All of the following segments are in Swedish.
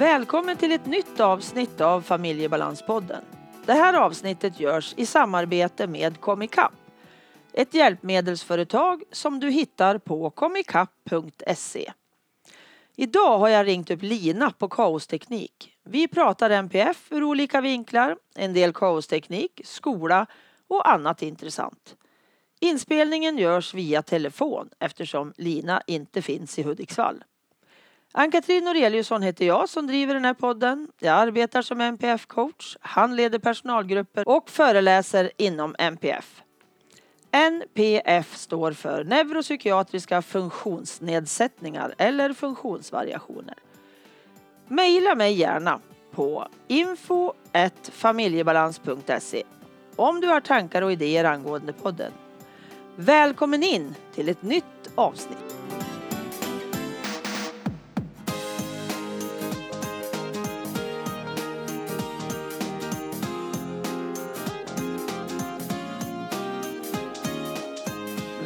Välkommen till ett nytt avsnitt av Familjebalanspodden. Det här avsnittet görs i samarbete med Comicap, ett hjälpmedelsföretag som du hittar på comicap.se. Idag har jag ringt upp Lina på Kaosteknik. Vi pratar NPF ur olika vinklar, en del kaosteknik, skola och annat intressant. Inspelningen görs via telefon eftersom Lina inte finns i Hudiksvall. Ann-Katrin Norelius heter jag som driver den här podden. Jag arbetar som NPF-coach, handleder personalgrupper och föreläser inom NPF. NPF står för neuropsykiatriska funktionsnedsättningar eller funktionsvariationer. Maila mig gärna på info@familjebalans.se om du har tankar och idéer angående podden. Välkommen in till ett nytt avsnitt.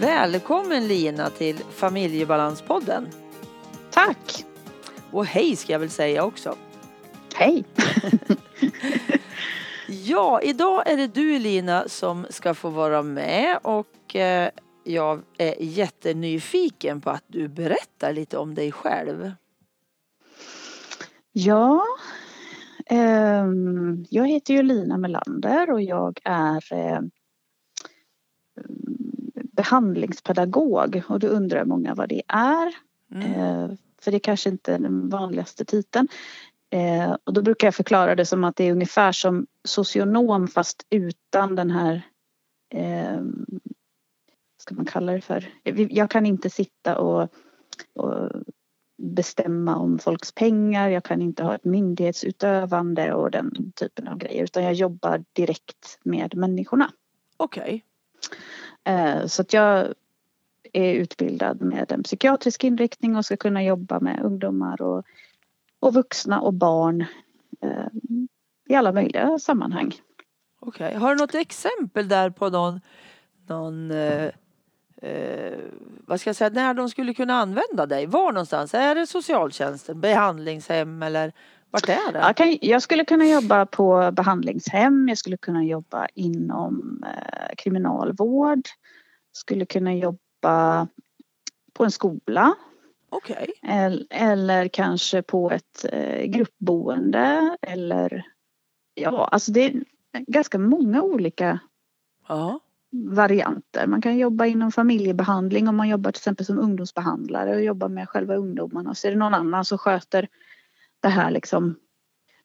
Välkommen Lina till Familjebalanspodden. Tack. Och hej ska jag väl säga också. Hej. Ja, idag är det du Lina som ska få vara med och jag är jättenyfiken på att du berättar lite om dig själv. Ja, jag heter ju Lina Melander och jag är behandlingspedagog, och då undrar många vad det är. För det är kanske inte den vanligaste titeln. Och då brukar jag förklara det som att det är ungefär som socionom fast utan den här ska man kalla det för? Jag kan inte sitta och bestämma om folks pengar. Jag kan inte ha ett myndighetsutövande och den typen av grejer, utan jag jobbar direkt med människorna. Okej. Så att jag är utbildad med en psykiatrisk inriktning och ska kunna jobba med ungdomar och vuxna och barn i alla möjliga sammanhang. Okej. Har du något exempel där på någon vad ska jag säga, när de skulle kunna använda dig? Var någonstans? Är det socialtjänsten, behandlingshem eller vart är det? Jag skulle kunna jobba på behandlingshem. Jag skulle kunna jobba inom kriminalvård. Skulle kunna jobba på en skola. Okej. Eller kanske på ett gruppboende. Eller ja, alltså det är ganska många olika varianter. Man kan jobba inom familjebehandling om man jobbar till exempel som ungdomsbehandlare och jobbar med själva ungdomarna. Så är det någon annan som sköter det här liksom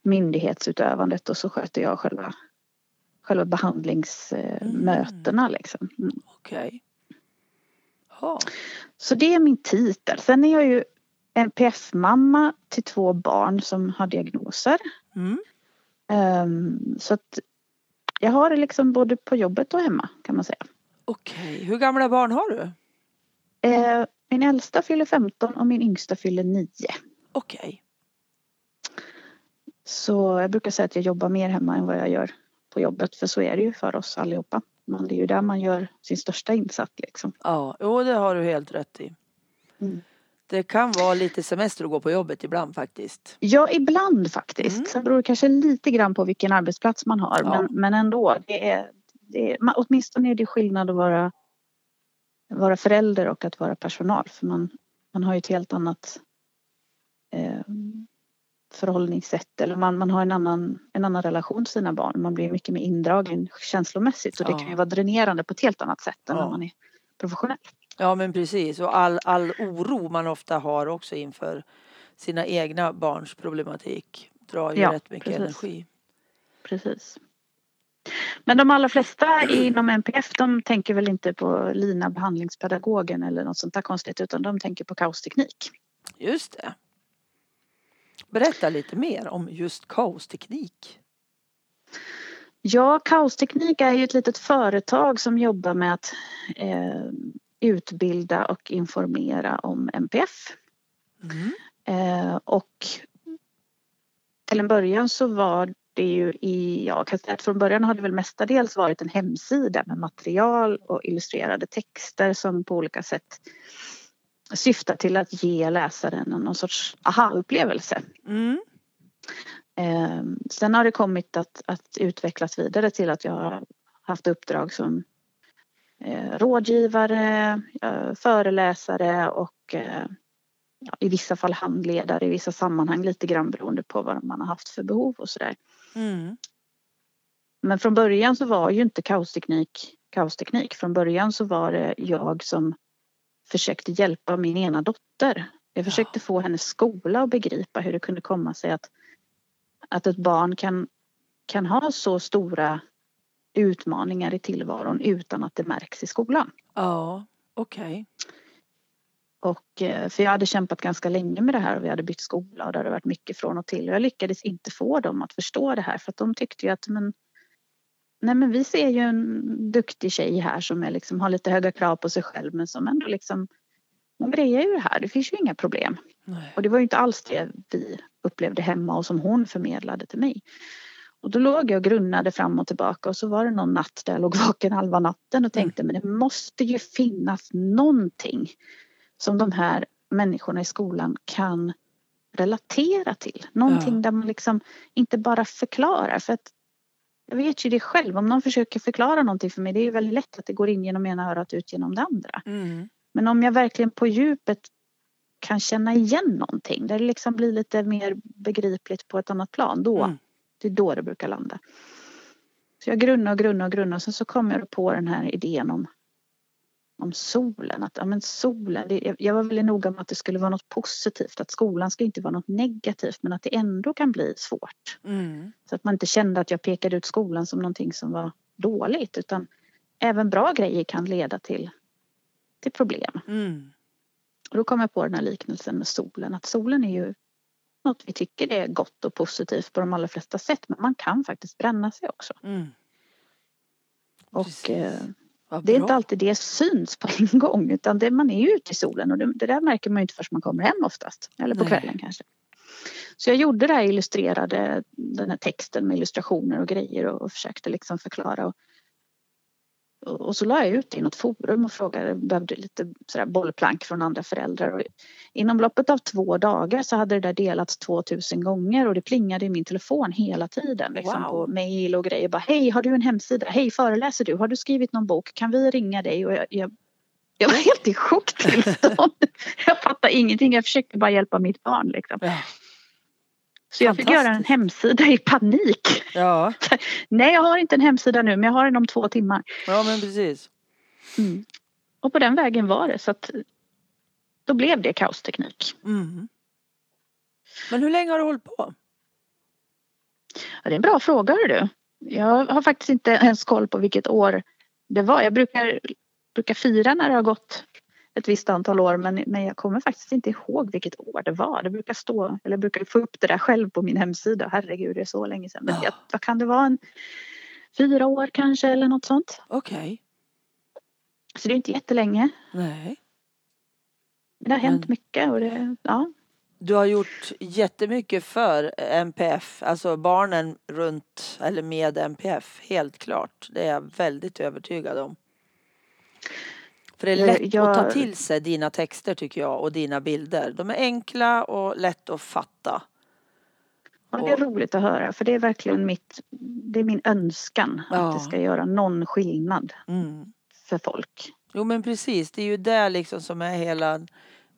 myndighetsutövandet och så sköter jag själva behandlingsmötena liksom. Okej. Ja. Så det är min titel. Sen är jag ju NPF-mamma till 2 barn som har diagnoser. Så att jag har det liksom både på jobbet och hemma kan man säga. Okej. Hur gamla barn har du? Min äldsta fyller 15 och min yngsta fyller 9. Okej. Så jag brukar säga att jag jobbar mer hemma än vad jag gör på jobbet. För så är det ju för oss allihopa. Men det är ju där man gör sin största insats liksom. Ja, och det har du helt rätt i. Det kan vara lite semester att gå på jobbet ibland faktiskt. Ja, ibland faktiskt. Sen beror det kanske lite grann på vilken arbetsplats man har. Ja. Men ändå, åtminstone är det skillnad att vara förälder och att vara personal. För man har ju ett helt annat förhållningssätt, eller man har en annan relation till sina barn. Man blir mycket mer indragen känslomässigt och det kan ju vara dränerande på ett helt annat sätt än när man är professionell. Ja, men precis. Och all oro man ofta har också inför sina egna barns problematik drar ju rätt mycket energi. Precis. Men de allra flesta inom NPF, de tänker väl inte på Lina behandlingspedagogen eller något sånt där konstigt, utan de tänker på kaosteknik. Just det. Berätta lite mer om just kaosteknik. Ja, kaosteknik är ju ett litet företag som jobbar med att utbilda och informera om NPF. Och till en början så var det ju från början har det väl mestadels varit en hemsida med material och illustrerade texter som på olika sätt syftar till att ge läsaren någon sorts aha-upplevelse. Sen har det kommit att utvecklas vidare till att jag har haft uppdrag som rådgivare, föreläsare och i vissa fall handledare, i vissa sammanhang lite grann beroende på vad man har haft för behov och sådär. Mm. Men från början så var ju inte kaosteknik. Från början så var det jag som försökte hjälpa min ena dotter. Jag försökte få hennes skola att begripa hur det kunde komma sig att ett barn kan ha så stora utmaningar i tillvaron utan att det märks i skolan. Ja, okej. För jag hade kämpat ganska länge med det här och vi hade bytt skola och det hade varit mycket från och till. Och jag lyckades inte få dem att förstå det här för att de tyckte ju att men vi ser ju en duktig tjej här som är liksom, har lite höga krav på sig själv men som ändå liksom, hon grejer ju det här, det finns ju inga problem. Nej. Och det var ju inte alls det vi upplevde hemma och som hon förmedlade till mig. Och då låg jag och grunnade fram och tillbaka och så var det någon natt där jag låg vaken halva natten och tänkte men det måste ju finnas någonting som de här människorna i skolan kan relatera till. Någonting där man liksom inte bara förklarar. För att jag vet ju det själv, om någon försöker förklara någonting för mig, det är ju väldigt lätt att det går in genom ena örat ut genom det andra. Mm. Men om jag verkligen på djupet kan känna igen någonting, där det liksom blir lite mer begripligt på ett annat plan, det är då det brukar landa. Så jag grunnade och sen så kom jag på den här idén om solen. Att, ja, men solen jag var väldigt noga med att det skulle vara något positivt. Att skolan ska inte vara något negativt. Men att det ändå kan bli svårt. Mm. Så att man inte kände att jag pekade ut skolan som någonting som var dåligt. Utan även bra grejer kan leda till problem. Mm. Och då kom jag på den här liknelsen med solen. Att solen är ju något vi tycker är gott och positivt på de allra flesta sätt. Men man kan faktiskt bränna sig också. Mm. Och det är inte alltid det syns på en gång utan man är ju ute i solen och det där märker man ju inte förrän man kommer hem oftast. Eller på kvällen kanske. Så jag gjorde det här, illustrerade den här texten med illustrationer och grejer och försökte liksom förklara. Och så la jag ut i något forum och frågade, behövde lite sådär bollplank från andra föräldrar. Och inom loppet av 2 dagar så hade det där delats 2000 gånger och det plingade i min telefon hela tiden. Liksom, wow. På mejl och grejer. Bara, hej, har du en hemsida? Hej, föreläser du? Har du skrivit någon bok? Kan vi ringa dig? Och jag var helt i chocktillstånd. Jag fattade ingenting. Jag försökte bara hjälpa mitt barn liksom. Ja. Så jag fick göra en hemsida i panik. Ja. Nej, jag har inte en hemsida nu men jag har den om 2 timmar. Ja, men precis. Mm. Och på den vägen var det så att då blev det kaosteknik. Mm. Men hur länge har du hållit på? Ja, det är en bra fråga hör du. Jag har faktiskt inte ens koll på vilket år det var. Jag brukar fira när det har gått ett visst antal år men jag kommer faktiskt inte ihåg vilket år det var. Det brukar stå eller brukar få upp det där själv på min hemsida. Herregud, det är så länge sedan. Men vad kan det vara, en 4 år kanske eller något sånt. Okej. Så det är inte jättelänge. Nej. Men det har hänt mycket och Du har gjort jättemycket för NPF, alltså barnen runt eller med NPF, helt klart. Det är jag väldigt övertygad om. För det är lätt att ta till sig dina texter tycker jag och dina bilder. De är enkla och lätt att fatta. Ja, det är roligt att höra för det är verkligen min önskan att det ska göra någon skillnad för folk. Jo men precis, det är ju där liksom som är hela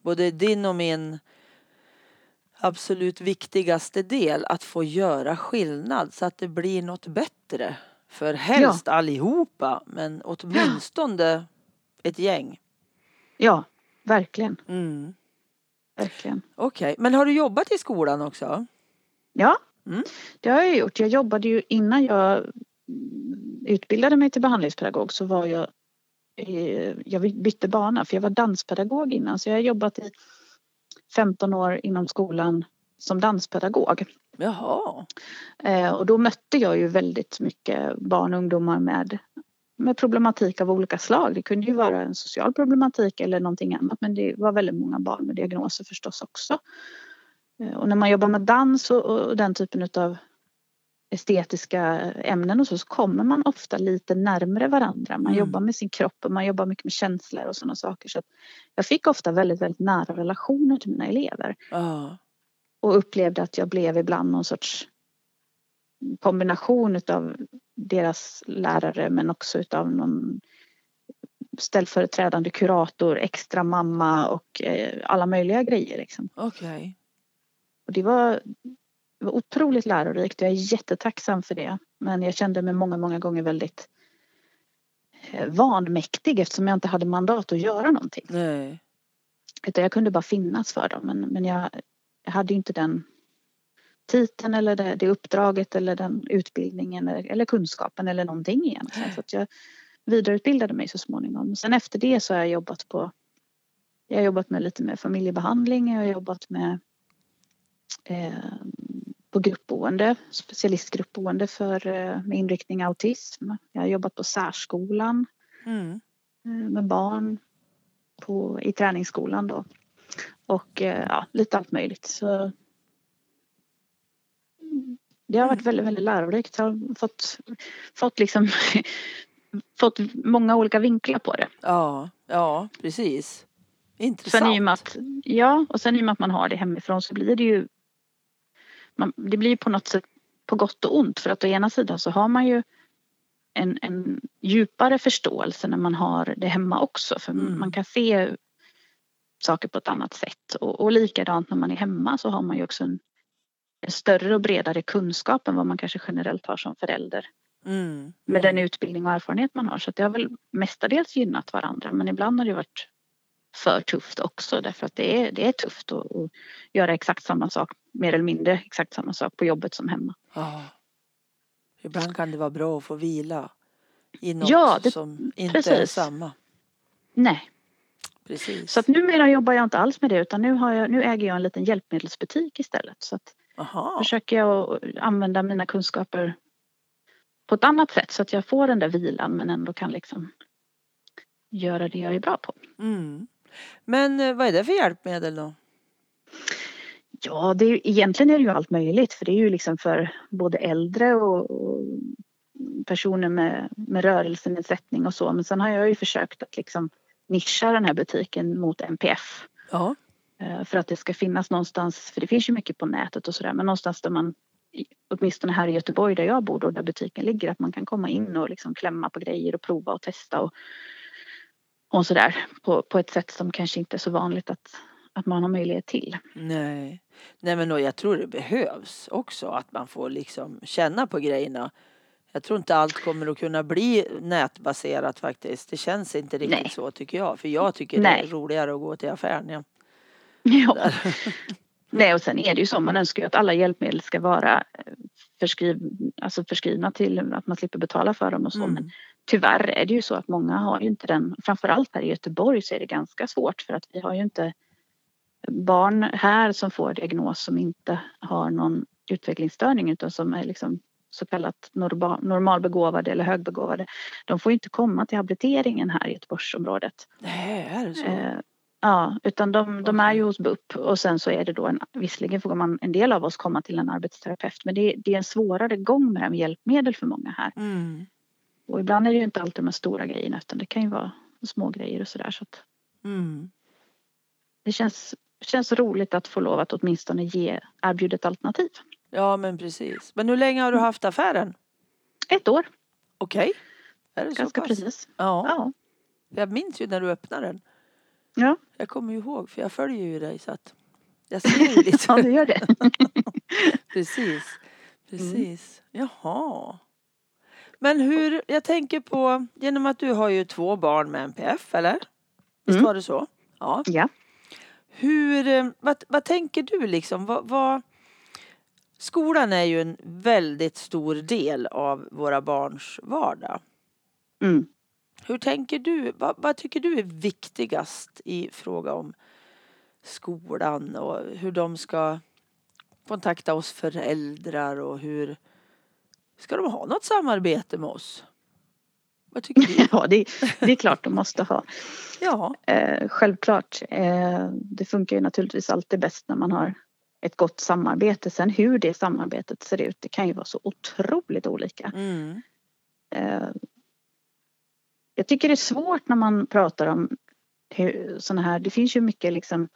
både din och min absolut viktigaste del att få göra skillnad så att det blir något bättre för helst allihopa men åtminstone ett gäng. Ja, verkligen. Mm. Verkligen. Okej, men har du jobbat i skolan också? Ja, det har jag gjort. Jag jobbade ju innan jag utbildade mig till behandlingspedagog så var jag bytte bana för jag var danspedagog innan så jag har jobbat i 15 år inom skolan som danspedagog. Jaha. Och då mötte jag ju väldigt mycket barn och ungdomar med problematik av olika slag. Det kunde ju vara en social problematik eller någonting annat. Men det var väldigt många barn med diagnoser förstås också. Och när man jobbar med dans och den typen av estetiska ämnen och så kommer man ofta lite närmare varandra. Man jobbar med sin kropp och man jobbar mycket med känslor och sådana saker. Så jag fick ofta väldigt, väldigt nära relationer till mina elever. och upplevde att jag blev ibland någon sorts kombination av deras lärare men också utav någon ställföreträdande kurator, extra mamma och alla möjliga grejer. Liksom. Okej. Och det var otroligt lärorikt. Jag är jättetacksam för det. Men jag kände mig många gånger väldigt vanmäktig eftersom jag inte hade mandat att göra någonting. Nej. Utan jag kunde bara finnas för dem. Men jag hade ju inte den titeln eller det uppdraget eller den utbildningen eller kunskapen eller någonting egentligen. Så att jag vidareutbildade mig så småningom. Sen efter det så har jag jobbat på... Jag har jobbat med lite med familjebehandling. Jag har jobbat med... på gruppboende, specialistgruppboende med inriktning autism. Jag har jobbat på särskolan med barn i träningsskolan då. Och lite allt möjligt. Så det har varit väldigt, väldigt lärorikt. Jag har fått många olika vinklar på det. Ja, precis. Intressant. Sen i och med att man har det hemifrån så blir det ju det blir på något sätt på gott och ont, för att å ena sidan så har man ju en djupare förståelse när man har det hemma också, för man kan se saker på ett annat sätt, och likadant när man är hemma så har man ju också en större och bredare kunskap än vad man kanske generellt har som förälder med den utbildning och erfarenhet man har, så att det har väl mestadels gynnat varandra, men ibland har det varit för tufft också, därför att det är tufft att göra exakt samma sak, mer eller mindre exakt samma sak på jobbet som hemma. Ja. Ibland kan det vara bra att få vila i något som inte är samma. Nej. Precis. Så att numera jobbar jag inte alls med det, utan nu äger jag en liten hjälpmedelsbutik istället. Så att försöker jag använda mina kunskaper på ett annat sätt så att jag får den där vilan men ändå kan liksom göra det jag är bra på. Mm. Men vad är det för hjälpmedel då? Ja, egentligen är det ju allt möjligt. För det är ju liksom för både äldre och personer med rörelsenedsättning och så. Men sen har jag ju försökt att liksom nischa den här butiken mot NPF. Ja. För att det ska finnas någonstans, för det finns ju mycket på nätet och sådär. Men någonstans där man, åtminstone här i Göteborg där jag bor och där butiken ligger, att man kan komma in och liksom klämma på grejer och prova och testa och sådär på ett sätt som kanske inte är så vanligt att man har möjlighet till. Nej, men då, jag tror det behövs också att man får liksom känna på grejerna. Jag tror inte allt kommer att kunna bli nätbaserat faktiskt. Det känns inte riktigt så tycker jag. För jag tycker det är roligare att gå till affären igen. Ja. Nej, och sen är det ju så. Man önskar ju att alla hjälpmedel ska vara förskrivna till att man slipper betala för dem och så. Men tyvärr är det ju så att många har ju inte den. Framförallt här i Göteborg så är det ganska svårt, för att vi har ju inte barn här som får diagnos som inte har någon utvecklingsstörning utan som är liksom så kallat normalbegåvade eller högbegåvade. De får ju inte komma till habiliteringen här i Göteborgsområdet. Nej, är det så? Ja, utan de är ju hos BUP, och sen så är det då visserligen får man en del av oss komma till en arbetsterapeut, men det är en svårare gång med hjälpmedel för många här. Och ibland är det ju inte alltid de stora grejerna, utan det kan ju vara små grejer och sådär. Så att det känns roligt att få lov att åtminstone erbjuda ett alternativ. Ja, men precis. Men hur länge har du haft affären? 1 år. Okej. Är det ganska så pass? Precis. Ja. Jag minns ju när du öppnade den. Ja. Jag kommer ju ihåg, för jag följer ju dig så att jag ser ju lite. Ja, du gör det. Precis. Mm. Jaha. Men jag tänker på, genom att du har ju 2 barn med NPF, eller? Visst var det så? Ja. Vad tänker du liksom? Skolan är ju en väldigt stor del av våra barns vardag. Hur tänker du? Vad tycker du är viktigast i fråga om skolan och hur de ska kontakta oss föräldrar, och hur ska de ha något samarbete med oss? Vad tycker du? Ja, det är klart de måste ha. Ja. Självklart. Det funkar ju naturligtvis alltid bäst när man har ett gott samarbete. Sen hur det samarbetet ser ut, det kan ju vara så otroligt olika. Jag tycker det är svårt när man pratar om sådana här. Det finns ju mycket liksom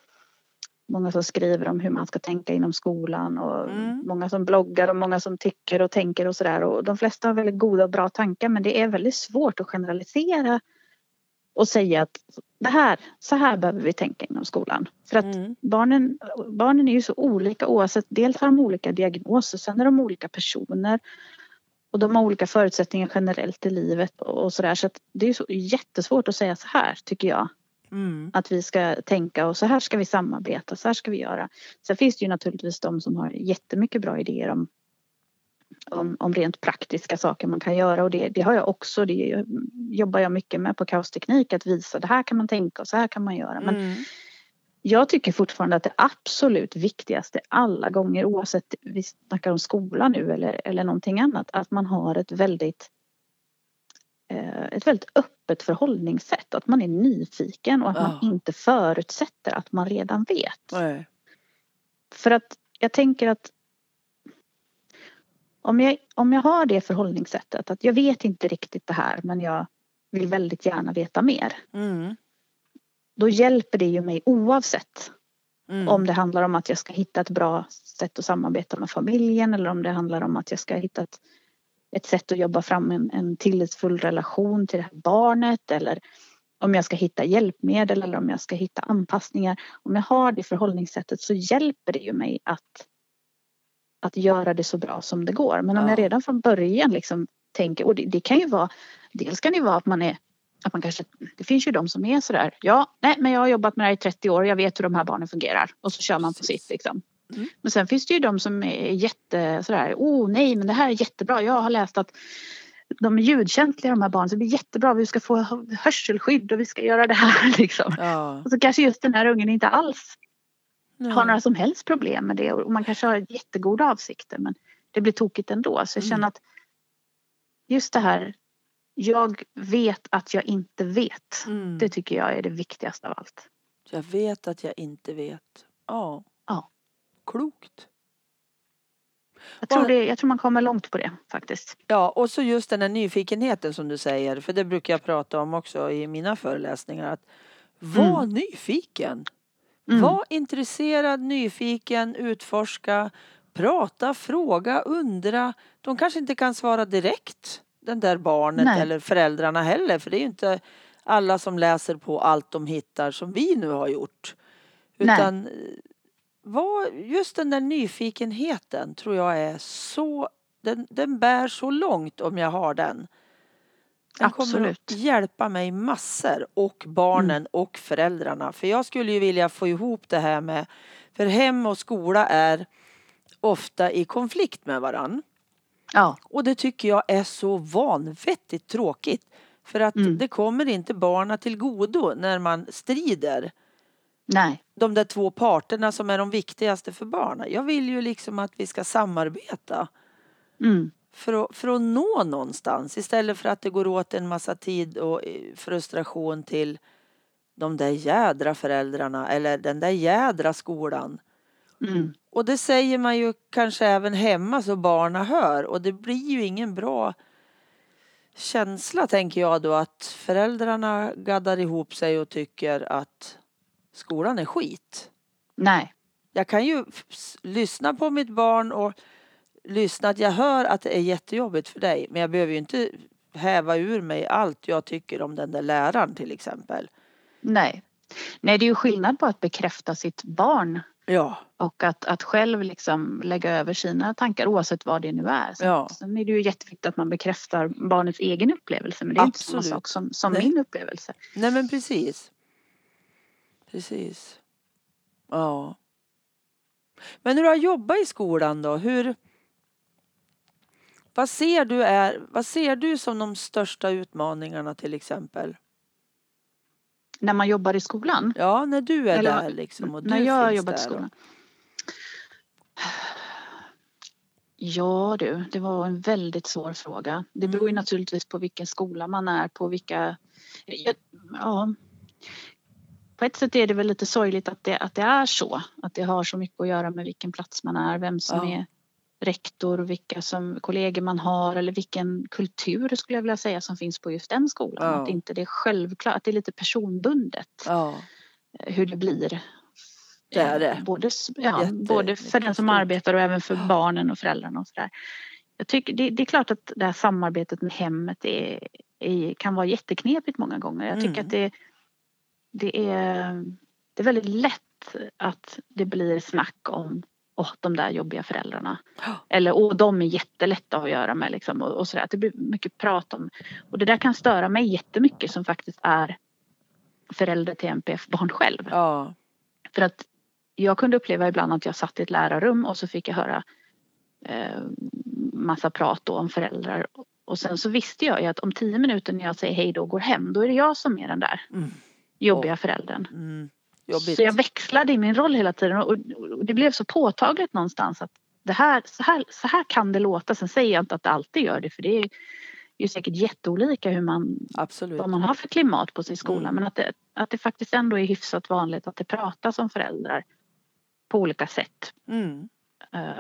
många som skriver om hur man ska tänka inom skolan och många som bloggar och många som tycker och tänker och sådär. Och de flesta har väldigt goda och bra tankar, men det är väldigt svårt att generalisera och säga att så här behöver vi tänka inom skolan. För att barnen är ju så olika, oavsett, dels har de olika diagnoser, sen är de olika personer. Och de har olika förutsättningar generellt i livet och sådär. Så att det är så jättesvårt att säga så här, tycker jag. Att vi ska tänka och så här ska vi samarbeta, så här ska vi göra. Sen finns det ju naturligtvis de som har jättemycket bra idéer om rent praktiska saker man kan göra. Och det har jag också, det jobbar jag mycket med på Kaosteknik. Att visa, det här kan man tänka och så här kan man göra. Men jag tycker fortfarande att det absolut viktigaste alla gånger, oavsett vi snackar om skolan nu eller någonting annat, att man har ett väldigt öppet förhållningssätt. Att man är nyfiken och att man inte förutsätter att man redan vet. Nej. För att jag tänker att om jag har det förhållningssättet att jag vet inte riktigt det här, men jag vill väldigt gärna veta mer. Då hjälper det ju mig oavsett om det handlar om att jag ska hitta ett bra sätt att samarbeta med familjen, eller om det handlar om att jag ska hitta ett sätt att jobba fram en tillitsfull relation till det här barnet, eller om jag ska hitta hjälpmedel, eller om jag ska hitta anpassningar. Om jag har det förhållningssättet så hjälper det ju mig att göra det så bra som det går. Men om jag redan från början liksom tänker, och det kan ju vara, dels kan det vara att man kanske, det finns ju de som är sådär, men jag har jobbat med det här i 30 år, jag vet hur de här barnen fungerar, och så kör man på sitt liksom. Men sen finns det ju de som är men det här är jättebra, jag har läst att de är ljudkänsliga, de här barnen, så det blir jättebra, vi ska få hörselskydd och vi ska göra det här liksom. Och så kanske just den här ungen inte alls har några som helst problem med det, och man kanske har jättegoda avsikter, men det blir tokigt ändå. Så jag känner att just det här, jag vet att jag inte vet. Det tycker jag är det viktigaste av allt. Jag vet att jag inte vet. Ja. Klokt. Jag tror man kommer långt på det faktiskt. Ja, och så just den här nyfikenheten som du säger. För det brukar jag prata om också i mina föreläsningar. Att var nyfiken. Var intresserad, nyfiken, utforska. Prata, fråga, undra. De kanske inte kan svara direkt, den där barnet eller föräldrarna heller. För det är ju inte alla som läser på allt de hittar som vi nu har gjort. Utan just den där nyfikenheten tror jag är så... Den bär så långt om jag har den. Den kommer att hjälpa mig massor. Och barnen och föräldrarna. För jag skulle ju vilja få ihop det här med... För hem och skola är ofta i konflikt med varann. Ja. Och det tycker jag är så vanvettigt tråkigt. För att det kommer inte barna till godo när man strider. Nej. De där två parterna som är de viktigaste för barna. Jag vill ju liksom att vi ska samarbeta. För att nå någonstans. Istället för att det går åt en massa tid och frustration till de där jädra föräldrarna. Eller den där jädra skolan. Och det säger man ju kanske även hemma så barna hör. Och det blir ju ingen bra känsla, tänker jag då, att föräldrarna gaddar ihop sig och tycker att skolan är skit. Nej. Jag kan ju lyssna på mitt barn och lyssna att jag hör att det är jättejobbigt för dig. Men jag behöver ju inte häva ur mig allt jag tycker om den där läraren till exempel. Nej, det är ju skillnad på att bekräfta sitt barn. Ja. Och att själv liksom lägga över sina tankar oavsett vad det nu är. Sen är det ju jätteviktigt att man bekräftar barnets egen upplevelse. Men det är inte samma sak som min upplevelse. Nej, men precis. Ja. Men när du har jobbat i skolan då, vad ser du som de största utmaningarna till exempel? När man jobbar i skolan? Ja, när du är där liksom. Och när jag har jobbat i skolan. Ja du, det var en väldigt svår fråga. Det beror ju naturligtvis på vilken skola man är på, vilka... Ja. På ett sätt är det väl lite sorgligt att det är så. Att det har så mycket att göra med vilken plats man är, vem som är rektor, vilka som kollegor man har, eller vilken kultur skulle jag vilja säga som finns på just den skolan. Att inte det är självklart, att det är lite personbundet hur det blir. Det är det. Både för den som arbetar och även för barnen och föräldrarna och sådär. Jag tycker det är klart att det här samarbetet med hemmet kan vara jätteknepigt många gånger. Jag tycker att det är väldigt lätt att det blir snack om de där jobbiga föräldrarna. Eller de är jättelätta att göra med liksom, och sådär. Det blir mycket prat om. Och det där kan störa mig jättemycket som faktiskt är förälder till NPF-barn själv. Ja. För att jag kunde uppleva ibland att jag satt i ett lärarrum och så fick jag höra massa prat då om föräldrar. Och sen så visste jag ju att om 10 minuter när jag säger hej då och går hem, då är det jag som är den där jobbiga föräldern. Mm. Så jag växlade i min roll hela tiden och det blev så påtagligt någonstans att det här, så här kan det låta. Sen säger jag inte att det alltid gör det, för det är ju säkert jätteolika hur man, vad man har för klimat på sin skola. Men att det faktiskt ändå är hyfsat vanligt att det pratas om föräldrar på olika sätt. Mm.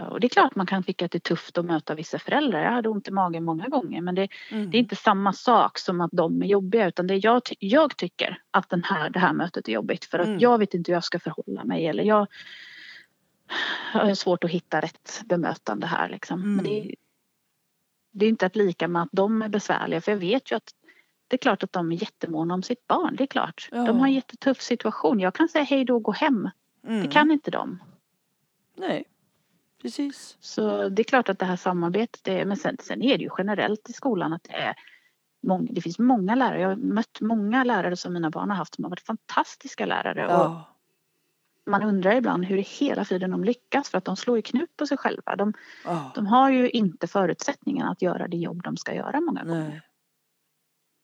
Och det är klart man kan tycka att det är tufft att möta vissa föräldrar. Jag hade ont i magen många gånger. Men det är inte samma sak som att de är jobbiga. Utan det jag tycker att det här mötet är jobbigt. För att jag vet inte hur jag ska förhålla mig. Eller jag har svårt att hitta rätt bemötande här. Liksom. Mm. Men det är inte att lika med att de är besvärliga. För jag vet ju att det är klart att de är jättemåna om sitt barn. Det är klart. Ja. De har en jättetuff situation. Jag kan säga hej då och gå hem. Mm. Det kan inte de. Nej. Precis. Så det är klart att det här samarbetet är, men sen är det ju generellt i skolan att det finns många lärare. Jag har mött många lärare som mina barn har haft som har varit fantastiska lärare. Ja. Och man undrar ibland hur i hela friden de lyckas, för att de slår ju knut på sig själva. De har ju inte förutsättningarna att göra det jobb de ska göra många gånger. Nej.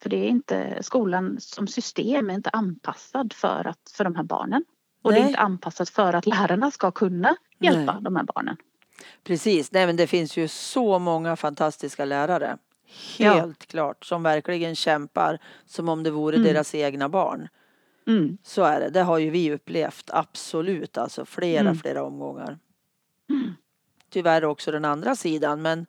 För det är inte, skolan som system är inte anpassad för de här barnen. Och det är inte anpassat för att lärarna ska kunna hjälpa de här barnen. Precis, nej men det finns ju så många fantastiska lärare. Helt klart, som verkligen kämpar som om det vore deras egna barn. Mm. Så är det, det har ju vi upplevt absolut, alltså flera omgångar. Mm. Tyvärr också den andra sidan, men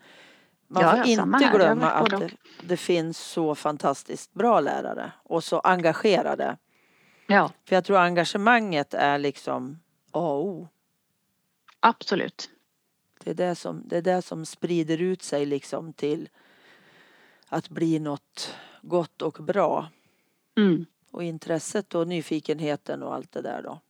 man får inte glömma att det finns så fantastiskt bra lärare och så engagerade. Ja. För jag tror engagemanget är liksom A och O. Absolut. Det är det som sprider ut sig liksom till att bli något gott och bra. Mm. Och intresset och nyfikenheten och allt det där då.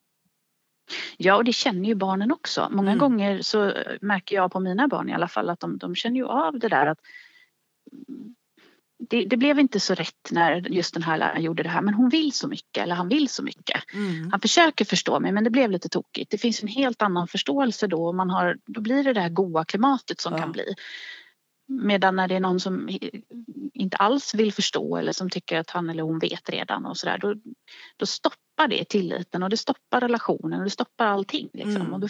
Ja, och det känner ju barnen också. Många gånger så märker jag på mina barn i alla fall att de känner ju av det där att det blev inte så rätt när just den här läraren gjorde det här. Men hon vill så mycket. Eller han vill så mycket. Mm. Han försöker förstå mig, men det blev lite tokigt. Det finns en helt annan förståelse då. Då blir det här goda klimatet som kan bli. Medan när det är någon som inte alls vill förstå. Eller som tycker att han eller hon vet redan. Och så där, då stoppar det tilliten. Och det stoppar relationen. Och det stoppar allting. Liksom. Mm. Och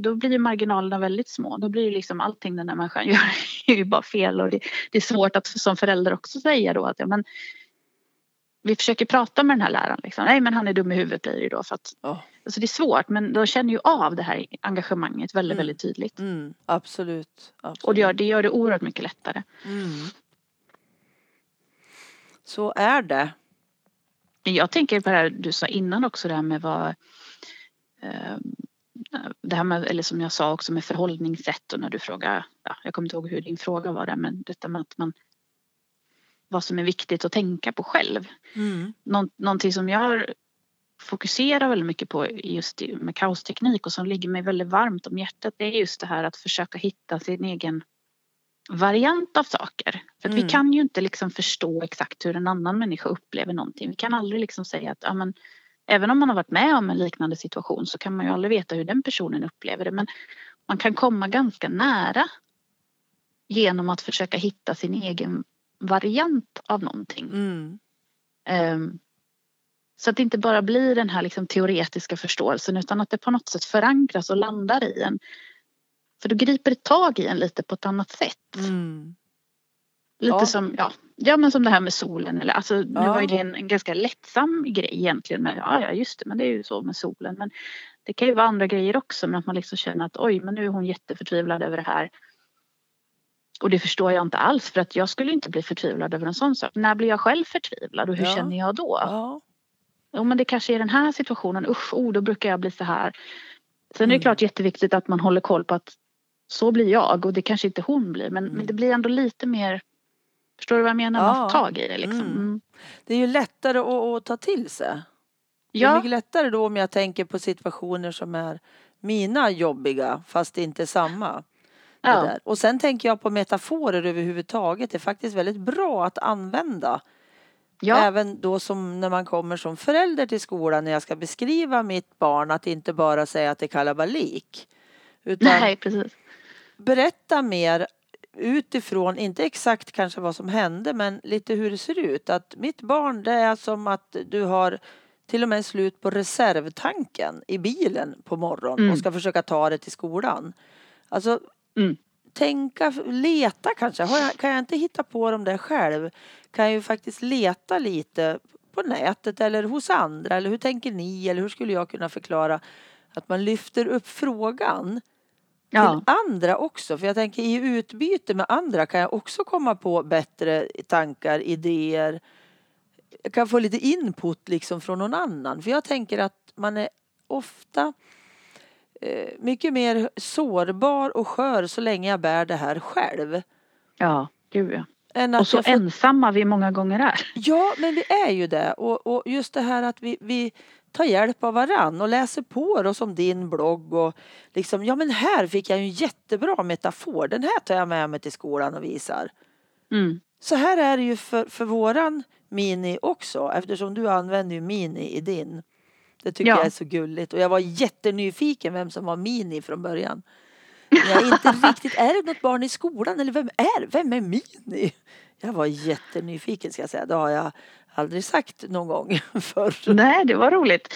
då blir ju marginalerna väldigt små. Då blir ju liksom allting den där människan gör ju bara fel. Och det är svårt att som förälder också säga då. Att, ja, men, vi försöker prata med den här läraren. Liksom. Nej, men han är dum i huvudet blir det då. För att, alltså, det är svårt. Men de känner ju av det här engagemanget väldigt, väldigt tydligt. Mm. Absolut. Och det gör det oerhört mycket lättare. Mm. Så är det. Jag tänker på det här du sa innan också, det här med eller som jag sa också med förhållningssätt, och när du frågade, jag kommer inte ihåg hur din fråga var där, men detta med att vad som är viktigt att tänka på själv. Mm. Någonting som jag fokuserar väldigt mycket på just med kaosteknik och som ligger mig väldigt varmt om hjärtat, det är just det här att försöka hitta sin egen variant av saker. För att vi kan ju inte liksom förstå exakt hur en annan människa upplever någonting. Vi kan aldrig liksom säga att även om man har varit med om en liknande situation så kan man ju aldrig veta hur den personen upplever det. Men man kan komma ganska nära genom att försöka hitta sin egen variant av någonting. Mm. Så att det inte bara blir den här liksom teoretiska förståelsen, utan att det på något sätt förankras och landar i en. För då griper det tag i en lite på ett annat sätt. Mm. Lite som, men som det här med solen. Eller, alltså, nu var ju det en ganska lättsam grej egentligen. Men, just det, men det är ju så med solen. Men det kan ju vara andra grejer också. Men att man liksom känner att men nu är hon jätteförtvivlad över det här. Och det förstår jag inte alls. För att jag skulle inte bli förtvivlad över en sån sak. När blir jag själv förtvivlad och hur känner jag då? Ja. Jo, men det kanske är den här situationen. Usch, då brukar jag bli så här. Sen är det klart jätteviktigt att man håller koll på att så blir jag och det kanske inte hon blir. Men det blir ändå lite mer, förstår du vad jag menar? Ja. Man får tag i det liksom. Mm. Det är ju lättare att ta till sig. Ja. Det är mycket lättare då om jag tänker på situationer som är mina jobbiga fast inte samma. Ja. Där. Och sen tänker jag på metaforer överhuvudtaget. Det är faktiskt väldigt bra att använda. Ja. Även då som när man kommer som förälder till skolan, när jag ska beskriva mitt barn, att inte bara säga att det är kalabalik. Utan nej, precis. Berätta mer utifrån, inte exakt kanske vad som hände, men lite hur det ser ut. Att mitt barn, det är som att du har till och med slut på reservtanken i bilen på morgonen och ska försöka ta det till skolan. Alltså tänka, leta kanske. Kan jag inte hitta på dem där själv? Kan jag ju faktiskt leta lite på nätet eller hos andra? Eller hur tänker ni? Eller hur skulle jag kunna förklara att man lyfter upp frågan till andra också? För jag tänker i utbyte med andra kan jag också komma på bättre tankar, idéer. Jag kan få lite input liksom från någon annan. För jag tänker att man är ofta mycket mer sårbar och skör så länge jag bär det här själv. Ja, gud ja. Och så ensamma vi många gånger är. Ja, men vi är ju det. Och just det här att vi tar hjälp av varann och läser på då, som din blogg. Och liksom, ja men här fick jag ju en jättebra metafor. Den här tar jag med mig till skolan och visar. Mm. Så här är det ju för våran mini också. Eftersom du använder ju mini i din. Det tycker jag är så gulligt. Och jag var jättenyfiken vem som var mini från början. Men jag är inte riktigt, är det något barn i skolan? Eller vem är mini? Jag var jättenyfiken, ska jag säga. Det har jag aldrig sagt någon gång förr. Nej, det var roligt.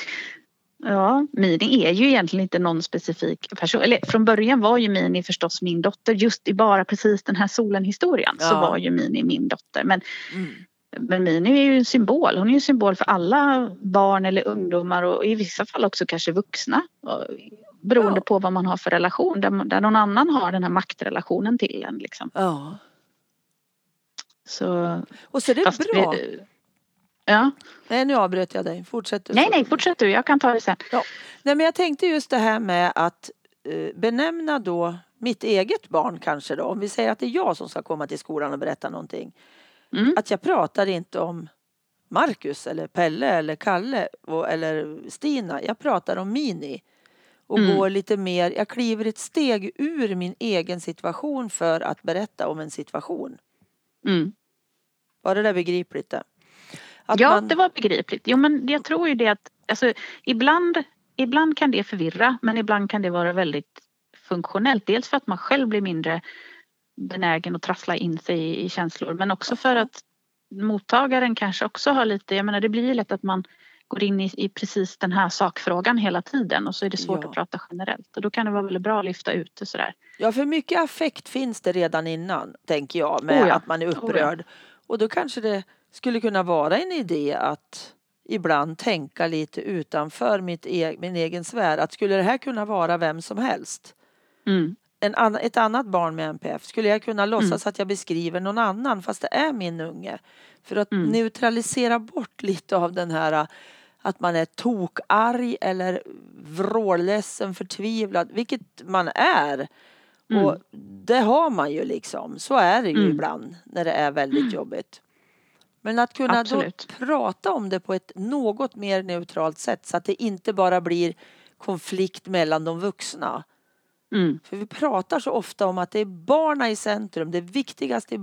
Ja, mini är ju egentligen inte någon specifik person. Eller från början var ju mini förstås min dotter. Just i bara precis den här solen-historien så var ju mini min dotter. Men Mini är ju en symbol. Hon är ju en symbol för alla barn eller ungdomar och i vissa fall också kanske vuxna. Beroende på vad man har för relation. Där någon annan har den här maktrelationen till en. Liksom. Ja. Så, och så är det bra. Ja. Nej, nu avbröt jag dig. Fortsätt du. Nej, fortsätt du. Jag kan ta det sen. Ja. Nej, men jag tänkte just det här med att benämna då mitt eget barn kanske då. Om vi säger att det är jag som ska komma till skolan och berätta någonting. Mm. Att jag pratar inte om Markus eller Pelle eller Kalle eller Stina. Jag pratar om Mini. Och går lite mer, jag kliver ett steg ur min egen situation för att berätta om en situation. Mm. Var det där begripligt? Det var begripligt. Jo, men jag tror ju det att alltså, ibland kan det förvirra. Men ibland kan det vara väldigt funktionellt. Dels för att man själv blir mindre benägen att trassla in sig i känslor, men också för att mottagaren kanske också har lite, jag menar det blir ju lätt att man går in i precis den här sakfrågan hela tiden och så är det svårt att prata generellt och då kan det vara väldigt bra att lyfta ut det sådär. Ja, för mycket affekt finns det redan innan, tänker jag, med att man är upprörd och då kanske det skulle kunna vara en idé att ibland tänka lite utanför min egen sfär, att skulle det här kunna vara vem som helst? Mm. Ett annat barn med NPF. Skulle jag kunna låtsas att jag beskriver någon annan fast det är min unge? För att neutralisera bort lite av den här att man är tokarg eller vråledsen, förtvivlad. Vilket man är. Och det har man ju liksom. Så är det ju ibland när det är väldigt jobbigt. Men att kunna då prata om det på ett något mer neutralt sätt. Så att det inte bara blir konflikt mellan de vuxna. Mm. För vi pratar så ofta om att det är barna i centrum. Det viktigaste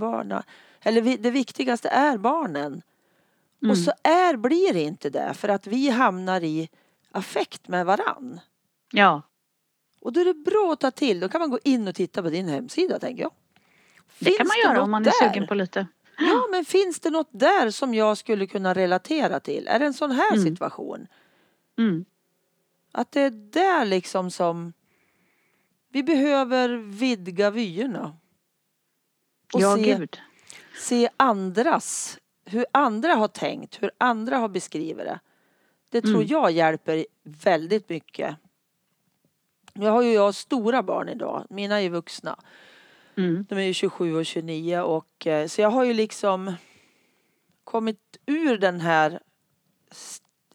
är barnen. Mm. Och så blir det inte det. För att vi hamnar i affekt med varann. Ja. Och då är det bra att ta till. Då kan man gå in och titta på din hemsida, tänker jag. Det kan man göra om man är sugen på lite. Ja, men finns det något där som jag skulle kunna relatera till? Är det en sån här situation? Mm. Att det är där liksom som vi behöver vidga vyerna. Och se andras. Hur andra har tänkt. Hur andra har beskrivit det. Det tror jag hjälper väldigt mycket. Nu har ju jag stora barn idag. Mina är ju vuxna. De är ju 27 och 29. Så jag har ju liksom kommit ur den här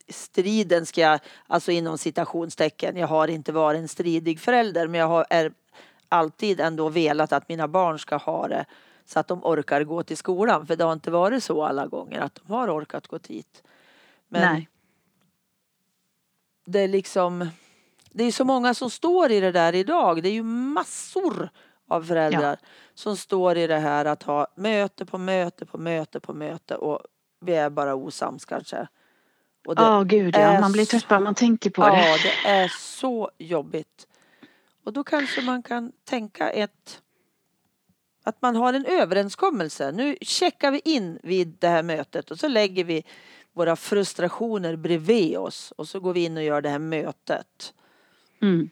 striden ska jag, alltså inom citationstecken, jag har inte varit en stridig förälder, men jag har alltid ändå velat att mina barn ska ha det så att de orkar gå till skolan, för det har inte varit så alla gånger att de har orkat gå dit. Men nej. Det är liksom, det är så många som står i det där idag. Det är ju massor av föräldrar som står i det här att ha möte på möte på möte på möte, och vi är bara osams kanske. Ja, gud ja, man blir trött bara man tänker på det. Ja, det är så jobbigt. Och då kanske man kan tänka att man har en överenskommelse. Nu checkar vi in vid det här mötet och så lägger vi våra frustrationer bredvid oss och så går vi in och gör det här mötet. Mm.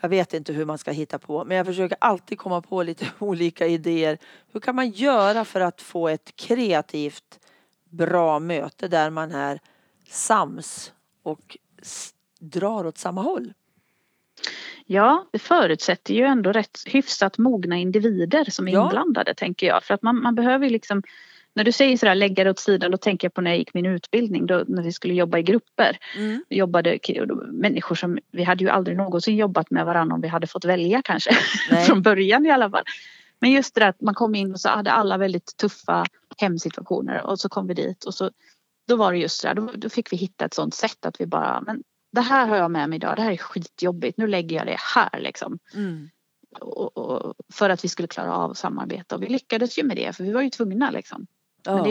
Jag vet inte hur man ska hitta på, men jag försöker alltid komma på lite olika idéer. Hur kan man göra för att få ett kreativt bra möte där man är sams och drar åt samma håll? Ja, det förutsätter ju ändå rätt hyfsat mogna individer som är inblandade, tänker jag. För att man behöver ju liksom, när du säger sådär lägga det åt sidan, då tänker jag på när jag gick min utbildning, då, när vi skulle jobba i grupper. Mm. Jobbade människor som, vi hade ju aldrig någonsin jobbat med varandra om vi hade fått välja kanske, från början i alla fall. Men just det att man kom in och så hade alla väldigt tuffa hemsituationer, och så kom vi dit och så, då var det just det, då fick vi hitta ett sånt sätt att vi bara, men det här har jag med mig idag, det här är skitjobbigt, nu lägger jag det här liksom. Mm. Och för att vi skulle klara av samarbete, och vi lyckades ju med det, för vi var ju tvungna liksom. Ja. Men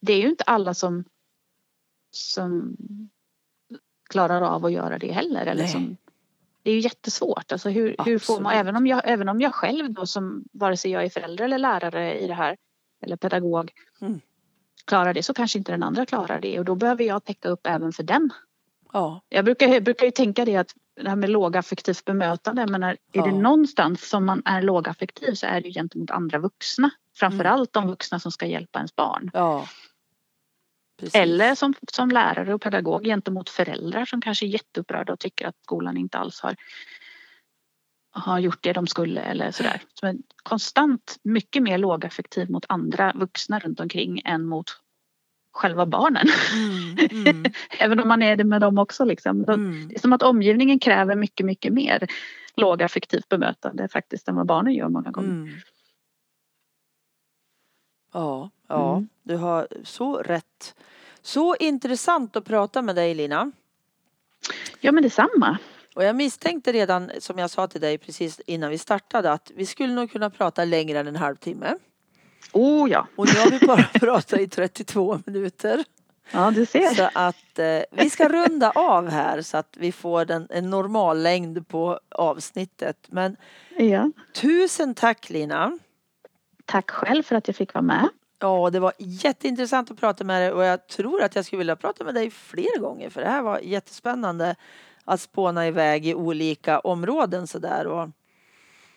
det är ju inte alla som klarar av att göra det heller, eller som, det är ju jättesvårt, alltså hur får man, även om jag själv då, som vare sig jag är förälder eller lärare i det här eller pedagog, klarar det, så kanske inte den andra klarar det, och då behöver jag täcka upp även för den. Ja. Jag brukar ju tänka det, att det här med lågaffektivt bemötande, men är det någonstans som man är lågaffektiv, så är det ju gentemot andra vuxna, framförallt de vuxna som ska hjälpa ens barn. Ja. Eller som lärare och pedagog gentemot föräldrar som kanske är jätteupprörda och tycker att skolan inte alls har gjort det de skulle eller sådär. Så en konstant mycket mer lågaffektiv mot andra vuxna runt omkring än mot själva barnen. Även om man är det med dem också liksom. Det är som att omgivningen kräver mycket, mycket mer lågaffektivt bemötande faktiskt än vad barnen gör många gånger. Ja, du har så rätt. Så intressant att prata med dig, Lina. Ja, men detsamma. Och jag misstänkte redan, som jag sa till dig precis innan vi startade, att vi skulle nog kunna prata längre än en halvtimme. Oh ja. Och nu har vi bara pratat i 32 minuter. Ja, du ser. Så att vi ska runda av här så att vi får en normal längd på avsnittet. Men tusen tack, Lina. Tack själv för att jag fick vara med. Ja, det var jätteintressant att prata med dig, och jag tror att jag skulle vilja prata med dig fler gånger, för det här var jättespännande att spåna iväg i olika områden sådär. Och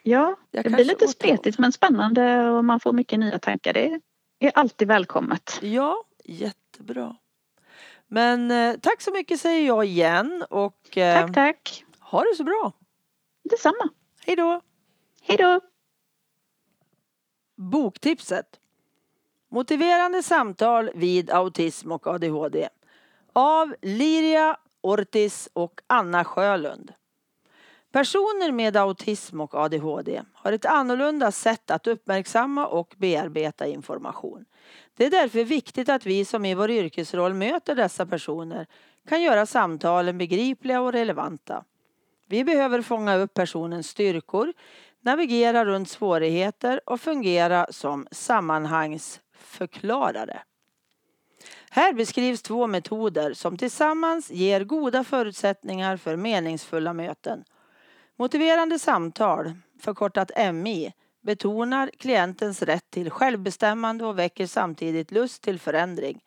ja, det blir lite spretigt men spännande, och man får mycket nya tankar. Det är alltid välkommet. Ja, jättebra. Men tack så mycket säger jag igen, och tack. Ha det så bra. Detsamma. Hej då. Hej då. Boktipset. Motiverande samtal vid autism och ADHD. Av Liria Ortis och Anna Sjölund. Personer med autism och ADHD har ett annorlunda sätt att uppmärksamma och bearbeta information. Det är därför viktigt att vi som i vår yrkesroll möter dessa personer kan göra samtalen begripliga och relevanta. Vi behöver fånga upp personens styrkor, navigera runt svårigheter och fungera som sammanhangsförklarare. Här beskrivs två metoder som tillsammans ger goda förutsättningar för meningsfulla möten. Motiverande samtal, förkortat MI, betonar klientens rätt till självbestämmande och väcker samtidigt lust till förändring.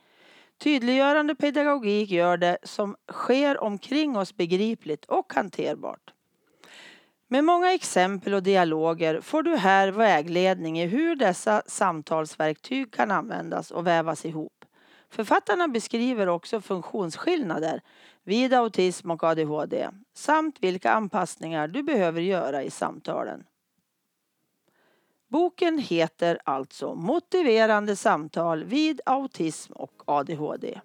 Tydliggörande pedagogik gör det som sker omkring oss begripligt och hanterbart. Med många exempel och dialoger får du här vägledning i hur dessa samtalsverktyg kan användas och vävas ihop. Författarna beskriver också funktionsskillnader vid autism och ADHD samt vilka anpassningar du behöver göra i samtalen. Boken heter alltså Motiverande samtal vid autism och ADHD.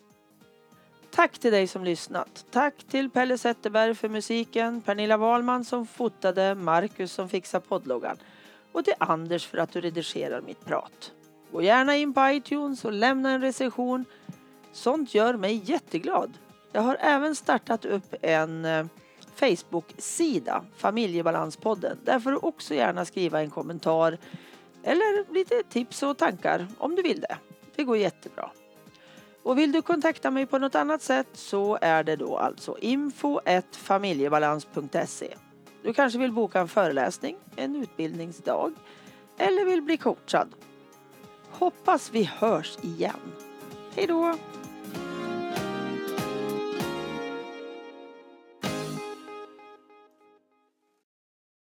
Tack till dig som lyssnat. Tack till Pelle Setterberg för musiken, Pernilla Wahlman som fotade, Markus som fixar poddloggan och till Anders för att du redigerar mitt prat. Gå gärna in på iTunes och lämna en recension. Sånt gör mig jätteglad. Jag har även startat upp en Facebook-sida, Familjebalanspodden. Där får du också gärna skriva en kommentar eller lite tips och tankar om du vill det. Det går jättebra. Och vill du kontakta mig på något annat sätt så är det då alltså info@familjebalans.se. Du kanske vill boka en föreläsning, en utbildningsdag eller vill bli coachad. Hoppas vi hörs igen. Hej då!